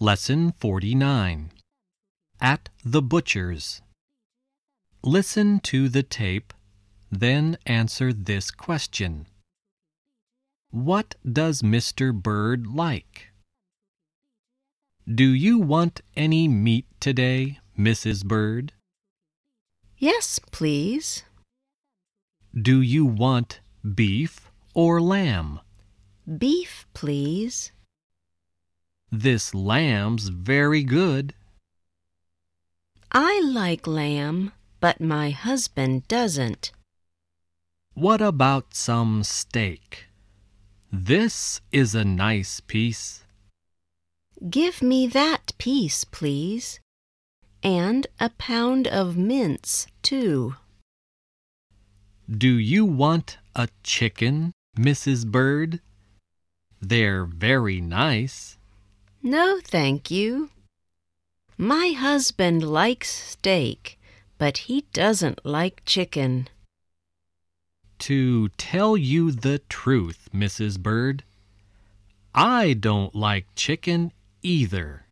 Lesson 49. At the Butcher's. Listen to the tape, then answer this question. What does Mr. Bird like? Do you want any meat today, Mrs. Bird? Yes, please. Do you want beef or lamb? Beef, please. This lamb's very good. I like lamb, but my husband doesn't. What about some steak? This is a nice piece. Give me that piece, please. And a pound of mince, too. Do you want a chicken, Mrs. Bird? They're very nice. No, thank you. My husband likes steak, but he doesn't like chicken. To tell you the truth, Mrs. Bird, I don't like chicken either.